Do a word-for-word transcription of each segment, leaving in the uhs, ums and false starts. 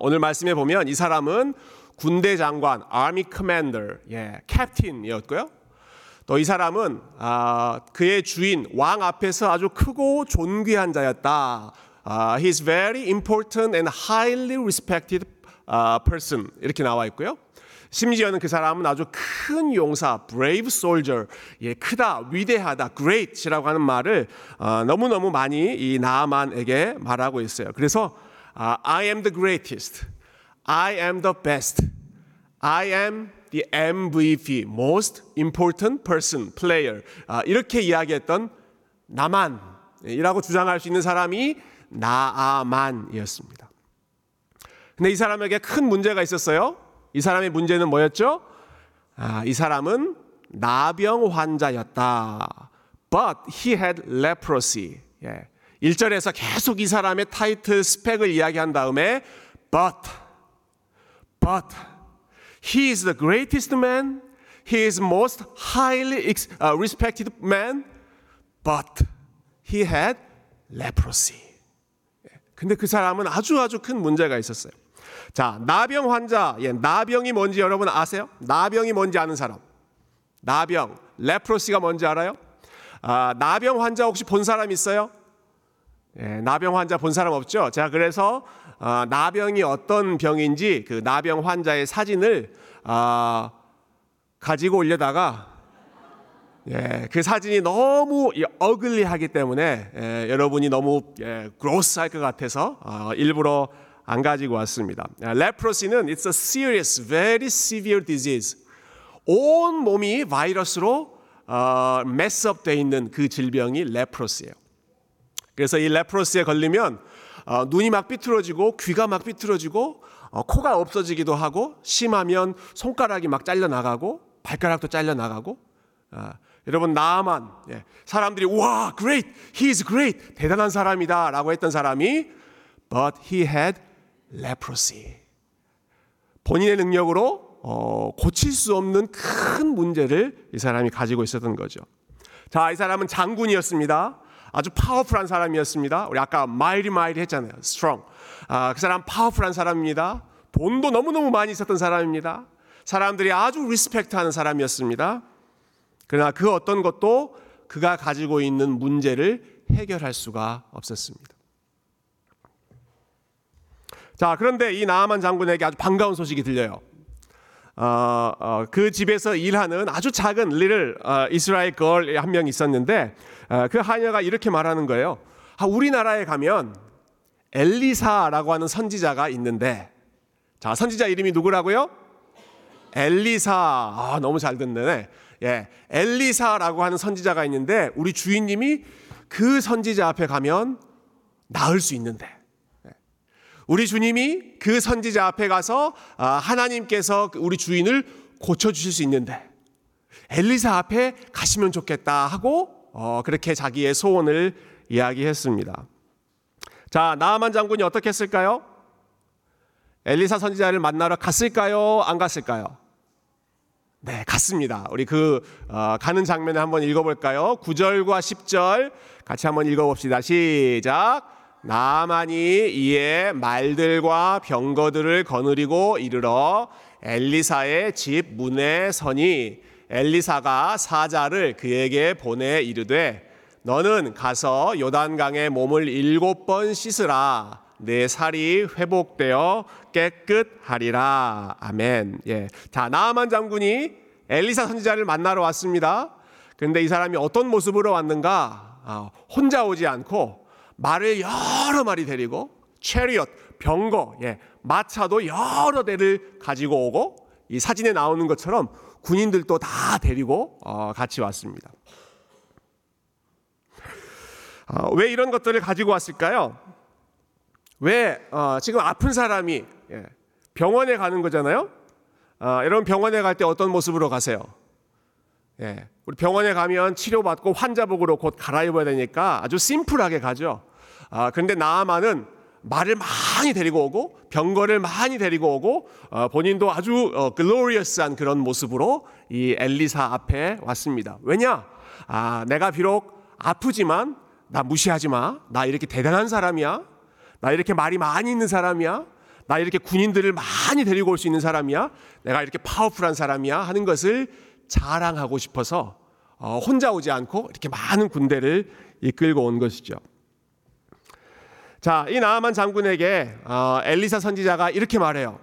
오늘 말씀에 보면 이 사람은 군대 장관, Army Commander, 예, 캡틴이었고요. 또 이 사람은 아, 그의 주인 왕 앞에서 아주 크고 존귀한 자였다. 아, He's very important and highly respected person 이렇게 나와 있고요. 심지어는 그 사람은 아주 큰 용사, brave soldier, 예, 크다, 위대하다, great이라고 하는 말을 아, 너무너무 많이 이 나아만에게 말하고 있어요. 그래서 아, I am the greatest, I am the best, I am the 엠브이피, most important person, player, 아, 이렇게 이야기했던 나만이라고 주장할 수 있는 사람이 나아만이었습니다. 근데 이 사람에게 큰 문제가 있었어요. 이 사람의 문제는 뭐였죠? 아, 이 사람은 나병 환자였다. But he had leprosy. 예. 일 절에서 계속 이 사람의 타이틀 스펙을 이야기한 다음에 But, but he is the greatest man. He is most highly respected man. But he had leprosy. 예. 근데 그 사람은 아주 아주 큰 문제가 있었어요. 자, 나병 환자, 예, 나병이 뭔지 여러분 아세요? 나병이 뭔지 아는 사람? 나병, 레프로시가 뭔지 알아요? 아, 나병 환자 혹시 본 사람 있어요? 예, 나병 환자 본 사람 없죠? 제가 그래서 아, 나병이 어떤 병인지 그 나병 환자의 사진을 아, 가지고 올려다가 예, 그 사진이 너무 어글리하기 때문에 예, 여러분이 너무 예, 그로스할 것 같아서 아, 일부러 안 가지고 왔습니다. 레프로시는 it's a serious, very severe disease. 온 몸이 바이러스로 어, 메스업되어 있는 그 질병이 레프로시예요. 그래서 이 레프로시에 걸리면 어, 눈이 막 삐뚤어지고 귀가 막 삐뚤어지고 어, 코가 없어지기도 하고 심하면 손가락이 막 잘려나가고 발가락도 잘려나가고 어, 여러분 나아만 예, 사람들이 와, great, he is great, 대단한 사람이다 라고 했던 사람이 but he had 레프로시. 본인의 능력으로 어, 고칠 수 없는 큰 문제를 이 사람이 가지고 있었던 거죠. 자, 이 사람은 장군이었습니다. 아주 파워풀한 사람이었습니다. 우리 아까 마이리 마이리 했잖아요. 스트롱. 아, 그 사람 파워풀한 사람입니다. 돈도 너무너무 많이 있었던 사람입니다. 사람들이 아주 리스펙트하는 사람이었습니다. 그러나 그 어떤 것도 그가 가지고 있는 문제를 해결할 수가 없었습니다. 자, 그런데 이 나아만 장군에게 아주 반가운 소식이 들려요. 어, 어, 그 집에서 일하는 아주 작은 little 어, 이스라엘 girl 한 명 있었는데 어, 그 하녀가 이렇게 말하는 거예요. 아, 우리나라에 가면 엘리사라고 하는 선지자가 있는데, 자, 선지자 이름이 누구라고요? 엘리사. 아, 너무 잘 듣네. 예, 엘리사라고 하는 선지자가 있는데 우리 주인님이 그 선지자 앞에 가면 나을 수 있는데. 우리 주님이 그 선지자 앞에 가서 하나님께서 우리 주인을 고쳐주실 수 있는데 엘리사 앞에 가시면 좋겠다 하고 그렇게 자기의 소원을 이야기했습니다. 자, 나아만 장군이 어떻게 했을까요? 엘리사 선지자를 만나러 갔을까요? 안 갔을까요? 네, 갔습니다. 우리 그 가는 장면을 한번 읽어볼까요? 구 절과 십 절 같이 한번 읽어봅시다. 시작! 나아만이 이에 말들과 병거들을 거느리고 이르러 엘리사의 집 문에 서니 엘리사가 사자를 그에게 보내 이르되 너는 가서 요단강에 몸을 일곱 번 씻으라. 내 살이 회복되어 깨끗하리라. 아멘. 예. 자, 나아만 장군이 엘리사 선지자를 만나러 왔습니다. 그런데 이 사람이 어떤 모습으로 왔는가? 아, 혼자 오지 않고 말을 여러 마리 데리고 체리엇, 병거, 예, 마차도 여러 대를 가지고 오고 이 사진에 나오는 것처럼 군인들도 다 데리고 어, 같이 왔습니다. 어, 왜 이런 것들을 가지고 왔을까요? 왜 어, 지금 아픈 사람이 예, 병원에 가는 거잖아요. 어, 여러분 병원에 갈 때 어떤 모습으로 가세요? 예, 우리 병원에 가면 치료받고 환자복으로 곧 갈아입어야 되니까 아주 심플하게 가죠. 아, 근데 나아만은 말을 많이 데리고 오고 병거를 많이 데리고 오고 어, 본인도 아주 어, 글로리어스한 그런 모습으로 이 엘리사 앞에 왔습니다. 왜냐? 아, 내가 비록 아프지만 나 무시하지 마. 나 이렇게 대단한 사람이야. 나 이렇게 말이 많이 있는 사람이야. 나 이렇게 군인들을 많이 데리고 올 수 있는 사람이야, 내가 이렇게 파워풀한 사람이야 하는 것을 자랑하고 싶어서 혼자 오지 않고 이렇게 많은 군대를 이끌고 온 것이죠. 자, 이 나아만 장군에게 엘리사 선지자가 이렇게 말해요.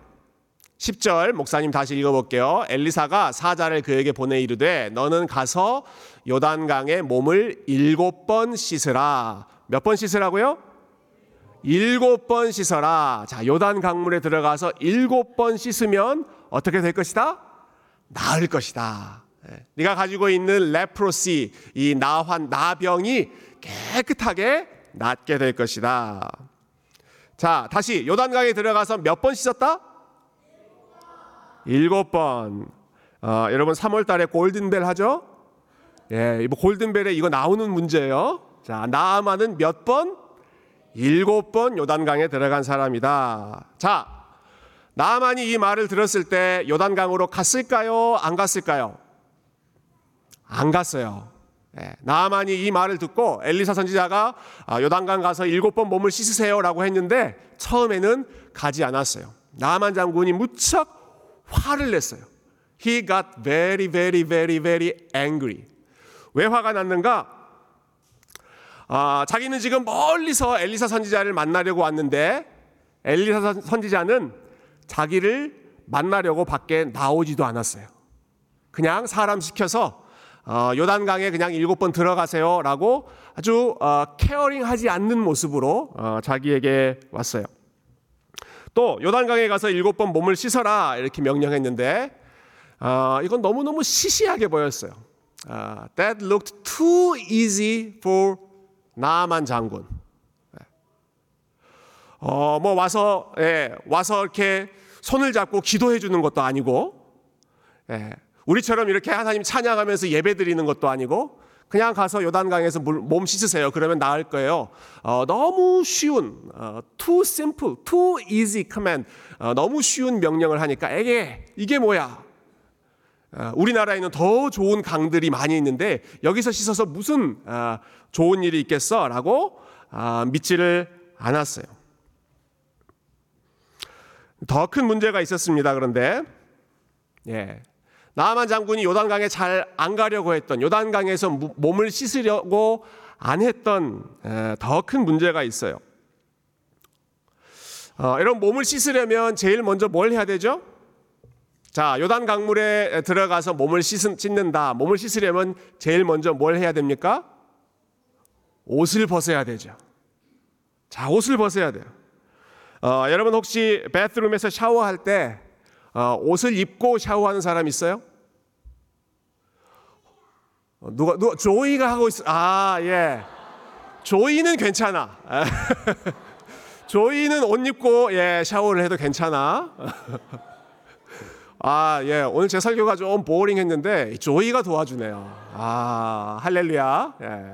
십 절 목사님 다시 읽어볼게요. 엘리사가 사자를 그에게 보내 이르되 너는 가서 요단강에 몸을 일곱 번 씻으라. 몇 번 씻으라고요? 일곱 번 씻어라. 자, 요단 강물에 들어가서 일곱 번 씻으면 어떻게 될 것이다? 나을 것이다. 네가 가지고 있는 레프로시, 이 나환, 나병이 깨끗하게 낫게 될 것이다. 자, 다시 요단강에 들어가서 몇 번 씻었다? 일곱 번. 어, 여러분 삼월 달에 골든벨 하죠? 예, 뭐 골든벨에 이거 나오는 문제예요. 자, 나아만은 몇 번? 일곱 번 요단강에 들어간 사람이다. 자, 나아만이 이 말을 들었을 때 요단강으로 갔을까요? 안 갔을까요? 안 갔어요. 예, 나아만이 이 말을 듣고 엘리사 선지자가 요단강 가서 일곱 번 몸을 씻으세요라고 했는데 처음에는 가지 않았어요. 나아만 장군이 무척 화를 냈어요. He got very, very, very, very angry. 왜 화가 났는가? 아, 자기는 지금 멀리서 엘리사 선지자를 만나려고 왔는데 엘리사 선지자는 자기를 만나려고 밖에 나오지도 않았어요. 그냥 사람 시켜서 어, 요단강에 그냥 일곱 번 들어가세요 라고 아주 어, 케어링하지 않는 모습으로 어, 자기에게 왔어요. 또 요단강에 가서 일곱 번 몸을 씻어라 이렇게 명령했는데 어, 이건 너무너무 시시하게 보였어요. 어, That looked too easy for 나아만 장군. 어, 뭐 와서, 예, 와서 이렇게 손을 잡고 기도해 주는 것도 아니고, 예, 우리처럼 이렇게 하나님 찬양하면서 예배 드리는 것도 아니고, 그냥 가서 요단강에서 물, 몸 씻으세요. 그러면 나을 거예요. 어, 너무 쉬운, 어, too simple, too easy command. 어, 너무 쉬운 명령을 하니까, 에게, 이게 뭐야? 우리나라에는 더 좋은 강들이 많이 있는데 여기서 씻어서 무슨 좋은 일이 있겠어? 라고 믿지를 않았어요. 더 큰 문제가 있었습니다. 그런데 예, 나아만 장군이 요단강에 잘 안 가려고 했던, 요단강에서 몸을 씻으려고 안 했던 더 큰 문제가 있어요. 이런 몸을 씻으려면 제일 먼저 뭘 해야 되죠? 자, 요단 강물에 들어가서 몸을 씻은, 씻는다. 몸을 씻으려면 제일 먼저 뭘 해야 됩니까? 옷을 벗어야 되죠. 자, 옷을 벗어야 돼요. 어, 여러분 혹시 배트룸에서 샤워할 때 어, 옷을 입고 샤워하는 사람 있어요? 누가, 누가 조이가 하고 있어. 아, 예. 조이는 괜찮아. 조이는 옷 입고 예, 샤워를 해도 괜찮아. 아, 예. 오늘 제 설교가 좀 보링했는데 조이가 도와주네요. 아, 할렐루야. 예.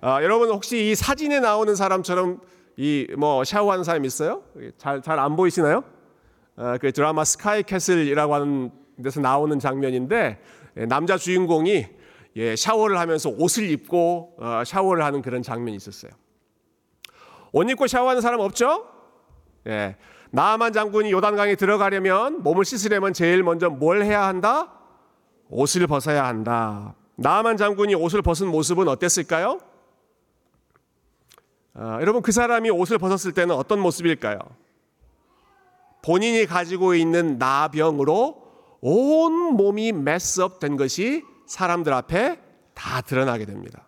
아, 여러분 혹시 이 사진에 나오는 사람처럼 이 뭐 샤워하는 사람 있어요? 잘 잘 안 보이시나요? 아, 그 드라마 스카이 캐슬이라고 하는 데서 나오는 장면인데 예, 남자 주인공이 예, 샤워를 하면서 옷을 입고 어, 샤워를 하는 그런 장면이 있었어요. 옷 입고 샤워하는 사람 없죠? 예. 나아만 장군이 요단강에 들어가려면, 몸을 씻으려면 제일 먼저 뭘 해야 한다? 옷을 벗어야 한다. 나아만 장군이 옷을 벗은 모습은 어땠을까요? 아, 여러분 그 사람이 옷을 벗었을 때는 어떤 모습일까요? 본인이 가지고 있는 나병으로 온 몸이 메스업 된 것이 사람들 앞에 다 드러나게 됩니다.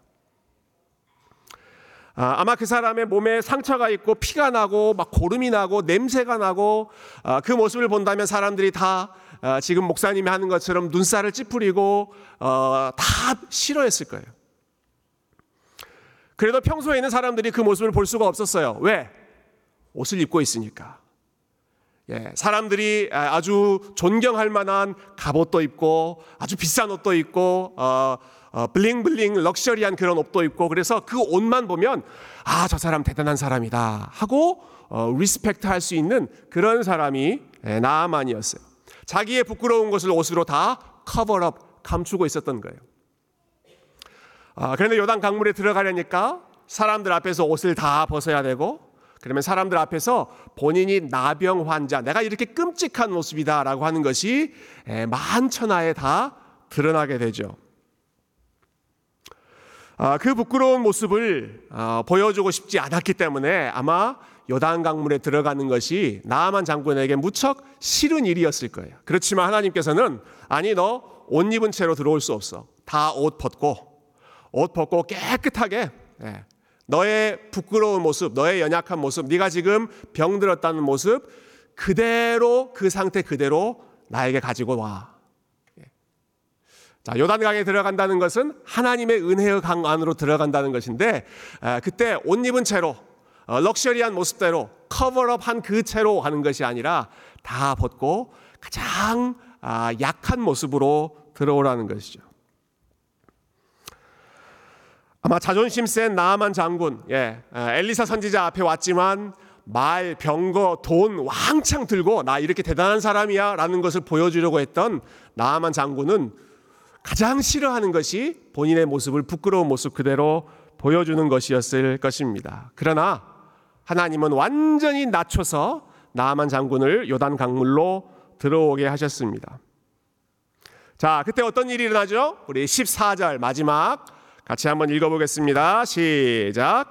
아, 아마 그 사람의 몸에 상처가 있고 피가 나고 막 고름이 나고 냄새가 나고 아, 그 모습을 본다면 사람들이 다 아, 지금 목사님이 하는 것처럼 눈살을 찌푸리고 어, 다 싫어했을 거예요. 그래도 평소에 있는 사람들이 그 모습을 볼 수가 없었어요. 왜? 옷을 입고 있으니까. 예, 사람들이 아주 존경할 만한 갑옷도 입고 아주 비싼 옷도 입고 어, 어, 블링블링 럭셔리한 그런 옷도 입고, 그래서 그 옷만 보면 아, 저 사람 대단한 사람이다 하고 어, 리스펙트 할 수 있는 그런 사람이 예, 나아만이었어요. 자기의 부끄러운 것을 옷으로 다 커버업, 감추고 있었던 거예요. 아, 그런데 요단 강물에 들어가려니까 사람들 앞에서 옷을 다 벗어야 되고 그러면 사람들 앞에서 본인이 나병 환자, 내가 이렇게 끔찍한 모습이다라고 하는 것이 만천하에 다 드러나게 되죠. 그 부끄러운 모습을 보여주고 싶지 않았기 때문에 아마 요단 강물에 들어가는 것이 나아만 장군에게 무척 싫은 일이었을 거예요. 그렇지만 하나님께서는 아니, 너 옷 입은 채로 들어올 수 없어. 다 옷 벗고 옷 벗고 깨끗하게 너의 부끄러운 모습, 너의 연약한 모습, 네가 지금 병들었다는 모습 그대로, 그 상태 그대로 나에게 가지고 와. 자, 요단강에 들어간다는 것은 하나님의 은혜의 강 안으로 들어간다는 것인데, 그때 옷 입은 채로 럭셔리한 모습대로 커버업한 그 채로 하는 것이 아니라 다 벗고 가장 약한 모습으로 들어오라는 것이죠. 아마 자존심 센 나아만 장군, 예, 엘리사 선지자 앞에 왔지만 말, 병거, 돈 왕창 들고 나 이렇게 대단한 사람이야 라는 것을 보여주려고 했던 나아만 장군은 가장 싫어하는 것이 본인의 모습을, 부끄러운 모습 그대로 보여주는 것이었을 것입니다. 그러나 하나님은 완전히 낮춰서 나아만 장군을 요단 강물로 들어오게 하셨습니다. 자, 그때 어떤 일이 일어나죠? 우리 십사 절 마지막 같이 한번 읽어보겠습니다. 시작.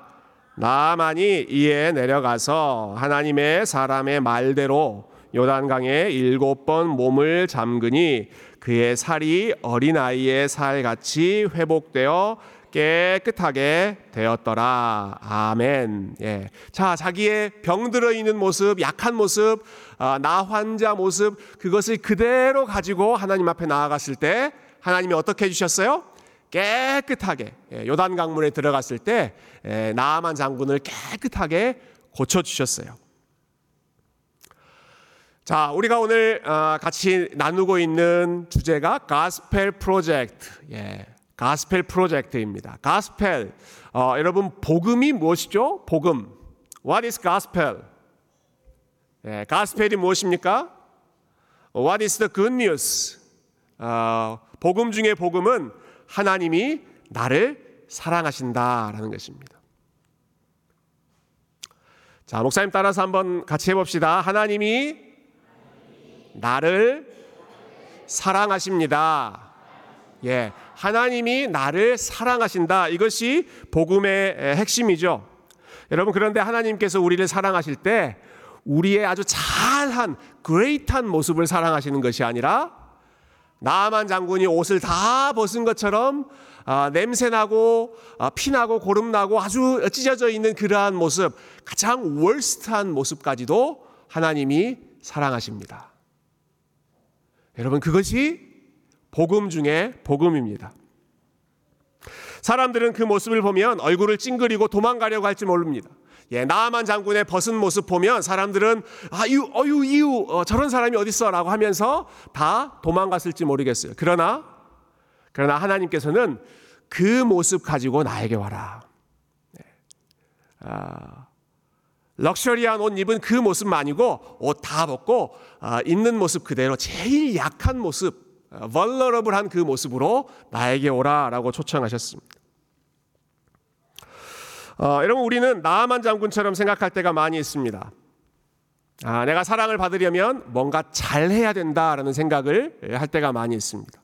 나아만이 이에 내려가서 하나님의 사람의 말대로 요단강에 일곱 번 몸을 잠그니 그의 살이 어린아이의 살같이 회복되어 깨끗하게 되었더라. 아멘. 예. 자, 자기의 병들어 있는 모습, 약한 모습, 아, 나 환자 모습, 그것을 그대로 가지고 하나님 앞에 나아갔을 때 하나님이 어떻게 해주셨어요? 깨끗하게. 예, 요단 강물에 들어갔을 때 예, 나아만 장군을 깨끗하게 고쳐주셨어요. 자, 우리가 오늘 어, 같이 나누고 있는 주제가 가스펠 프로젝트. 예. 가스펠 프로젝트입니다. 가스펠, 어, 여러분 복음이 무엇이죠? 복음. What is gospel? 예, 가스펠이 무엇입니까? What is the good news? 어, 복음 중에 복음은 하나님이 나를 사랑하신다라는 것입니다. 자, 목사님 따라서 한번 같이 해봅시다. 하나님이 나를 사랑하십니다. 예, 하나님이 나를 사랑하신다. 이것이 복음의 핵심이죠. 여러분, 그런데 하나님께서 우리를 사랑하실 때 우리의 아주 잘한, great한 모습을 사랑하시는 것이 아니라 나아만 장군이 옷을 다 벗은 것처럼 아, 냄새나고 아, 피나고 고름나고 아주 찢어져 있는 그러한 모습, 가장 worst한 모습까지도 하나님이 사랑하십니다. 여러분, 그것이 복음 중에 복음입니다. 사람들은 그 모습을 보면 얼굴을 찡그리고 도망가려고 할지 모릅니다. 예, 나아만 장군의 벗은 모습 보면 사람들은 아유, 어유, 이유, 어, 저런 사람이 어딨어 라고 하면서 다 도망갔을지 모르겠어요. 그러나, 그러나 하나님께서는 그 모습 가지고 나에게 와라. 네. 아, 럭셔리한 옷 입은 그 모습만 아니고 옷 다 벗고 아, 있는 모습 그대로 제일 약한 모습, vulnerable한 그 모습으로 나에게 오라라고 초청하셨습니다. 어, 여러분, 우리는 나아만 장군처럼 생각할 때가 많이 있습니다. 아, 내가 사랑을 받으려면 뭔가 잘해야 된다라는 생각을 할 때가 많이 있습니다.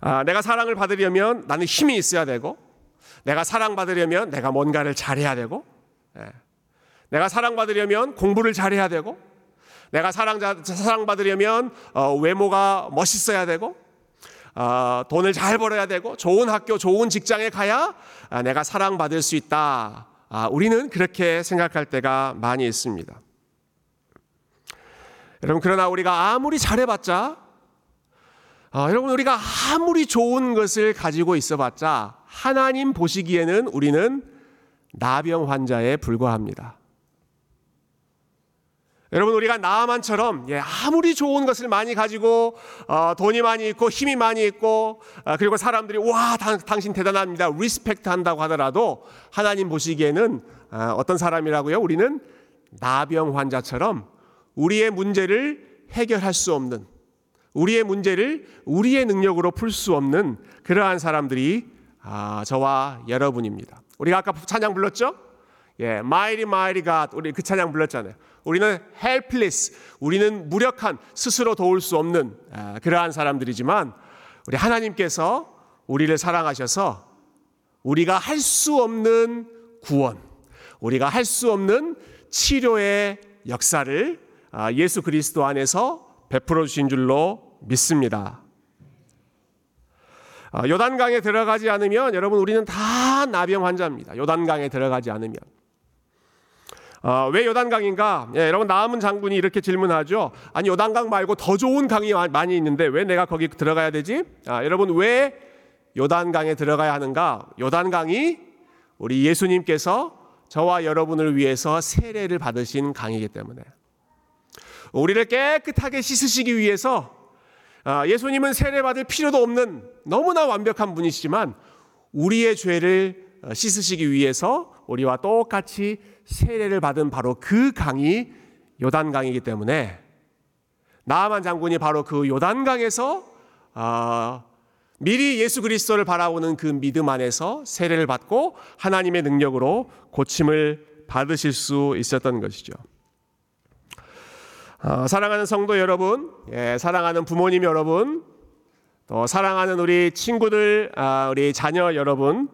아, 내가 사랑을 받으려면 나는 힘이 있어야 되고, 내가 사랑받으려면 내가 뭔가를 잘해야 되고, 예. 내가 사랑받으려면 공부를 잘해야 되고, 내가 사랑자, 사랑받으려면 어, 외모가 멋있어야 되고, 어, 돈을 잘 벌어야 되고, 좋은 학교, 좋은 직장에 가야 아, 내가 사랑받을 수 있다. 아, 우리는 그렇게 생각할 때가 많이 있습니다. 여러분, 그러나 우리가 아무리 잘해봤자, 아, 여러분, 우리가 아무리 좋은 것을 가지고 있어봤자 하나님 보시기에는 우리는 나병 환자에 불과합니다. 여러분, 우리가 나아만처럼 예, 아무리 좋은 것을 많이 가지고 어, 돈이 많이 있고 힘이 많이 있고 어, 그리고 사람들이 와, 당, 당신 대단합니다 리스펙트 한다고 하더라도 하나님 보시기에는 어, 어떤 사람이라고요? 우리는 나병 환자처럼 우리의 문제를 해결할 수 없는, 우리의 문제를 우리의 능력으로 풀 수 없는 그러한 사람들이 어, 저와 여러분입니다. 우리가 아까 찬양 불렀죠? 예, Mighty Mighty God, 우리 그 찬양 불렀잖아요. 우리는 helpless, 우리는 무력한, 스스로 도울 수 없는 그러한 사람들이지만 우리 하나님께서 우리를 사랑하셔서 우리가 할 수 없는 구원, 우리가 할 수 없는 치료의 역사를 예수 그리스도 안에서 베풀어 주신 줄로 믿습니다. 요단강에 들어가지 않으면 여러분 우리는 다 나병 환자입니다. 요단강에 들어가지 않으면. 어, 왜 요단강인가? 예, 여러분 나아만 장군이 이렇게 질문하죠. 아니 요단강 말고 더 좋은 강이 많이 있는데 왜 내가 거기 들어가야 되지? 아, 여러분 왜 요단강에 들어가야 하는가? 요단강이 우리 예수님께서 저와 여러분을 위해서 세례를 받으신 강이기 때문에, 우리를 깨끗하게 씻으시기 위해서, 아, 예수님은 세례받을 필요도 없는 너무나 완벽한 분이시지만 우리의 죄를 씻으시기 위해서 우리와 똑같이 세례를 받은 바로 그 강이 요단강이기 때문에 나아만 장군이 바로 그 요단강에서 어, 미리 예수 그리스도를 바라보는 그 믿음 안에서 세례를 받고 하나님의 능력으로 고침을 받으실 수 있었던 것이죠. 어, 사랑하는 성도 여러분, 예, 사랑하는 부모님 여러분, 또 사랑하는 우리 친구들, 아, 우리 자녀 여러분,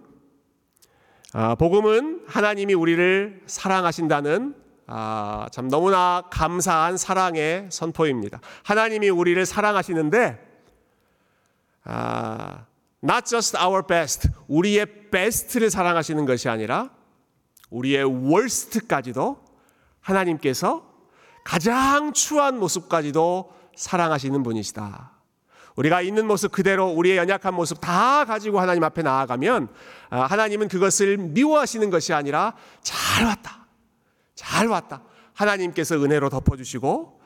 아, 복음은 하나님이 우리를 사랑하신다는 아, 참 너무나 감사한 사랑의 선포입니다. 하나님이 우리를 사랑하시는데 아, not just our best, 우리의 베스트를 사랑하시는 것이 아니라 우리의 worst까지도, 하나님께서 가장 추한 모습까지도 사랑하시는 분이시다. 우리가 있는 모습 그대로, 우리의 연약한 모습 다 가지고 하나님 앞에 나아가면 하나님은 그것을 미워하시는 것이 아니라 잘 왔다, 잘 왔다, 하나님께서 은혜로 덮어주시고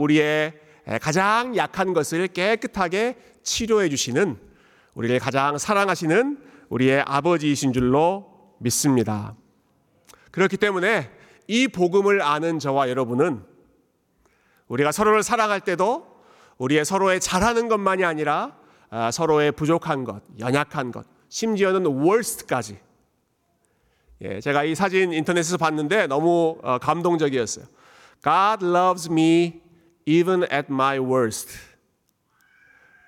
우리의 가장 약한 것을 깨끗하게 치료해 주시는, 우리를 가장 사랑하시는 우리의 아버지이신 줄로 믿습니다. 그렇기 때문에 이 복음을 아는 저와 여러분은 우리가 서로를 사랑할 때도 우리의 서로의 잘하는 것만이 아니라 서로의 부족한 것, 연약한 것, 심지어는 worst까지. 예, 제가 이 사진 인터넷에서 봤는데 너무 감동적이었어요. God loves me even at my worst.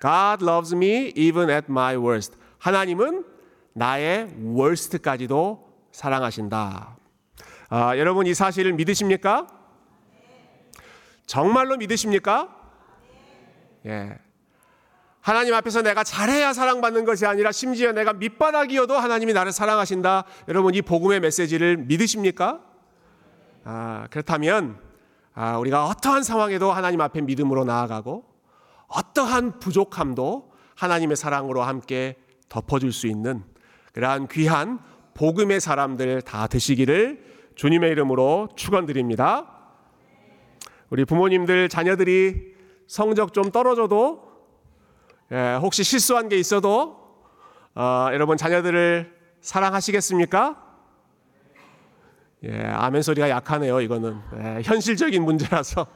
God loves me even at my worst. 하나님은 나의 worst까지도 사랑하신다. 아, 여러분 이 사실을 믿으십니까? 정말로 믿으십니까? 예, 하나님 앞에서 내가 잘해야 사랑받는 것이 아니라 심지어 내가 밑바닥이어도 하나님이 나를 사랑하신다. 여러분 이 복음의 메시지를 믿으십니까? 아, 그렇다면 아, 우리가 어떠한 상황에도 하나님 앞에 믿음으로 나아가고 어떠한 부족함도 하나님의 사랑으로 함께 덮어줄 수 있는 그러한 귀한 복음의 사람들 다 되시기를 주님의 이름으로 축원드립니다. 우리 부모님들, 자녀들이 성적 좀 떨어져도, 예, 혹시 실수한 게 있어도 어, 여러분 자녀들을 사랑하시겠습니까? 예, 아멘 소리가 약하네요. 이거는 예, 현실적인 문제라서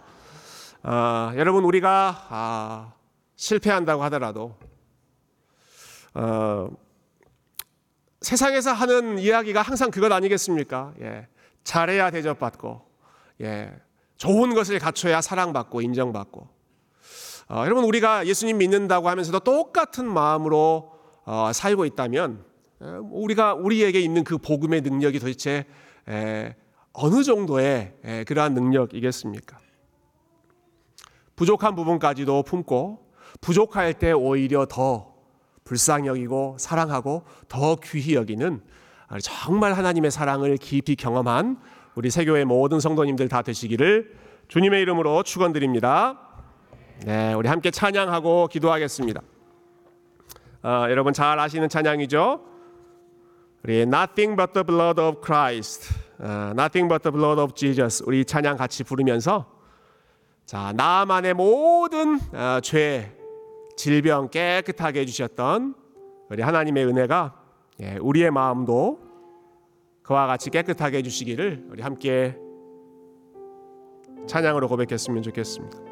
어, 여러분 우리가 아, 실패한다고 하더라도 어, 세상에서 하는 이야기가 항상 그것 아니겠습니까? 예, 잘해야 대접받고, 예, 좋은 것을 갖춰야 사랑받고 인정받고. 어, 여러분 우리가 예수님 믿는다고 하면서도 똑같은 마음으로 어, 살고 있다면 우리가 우리에게 있는 그 복음의 능력이 도대체 에, 어느 정도의 에, 그러한 능력이겠습니까? 부족한 부분까지도 품고, 부족할 때 오히려 더 불쌍히 여기고 사랑하고 더 귀히 여기는 정말 하나님의 사랑을 깊이 경험한 우리 세교의 모든 성도님들 다 되시기를 주님의 이름으로 축원드립니다. 네, 우리 함께 찬양하고 기도하겠습니다. 아, 여러분 잘 아시는 찬양이죠. 우리 Nothing but the blood of Christ, 아, Nothing but the blood of Jesus. 우리 찬양 같이 부르면서 자, 나만의 모든 아, 죄, 질병 깨끗하게 해주셨던 우리 하나님의 은혜가 예, 우리의 마음도 그와 같이 깨끗하게 해주시기를 우리 함께 찬양으로 고백했으면 좋겠습니다.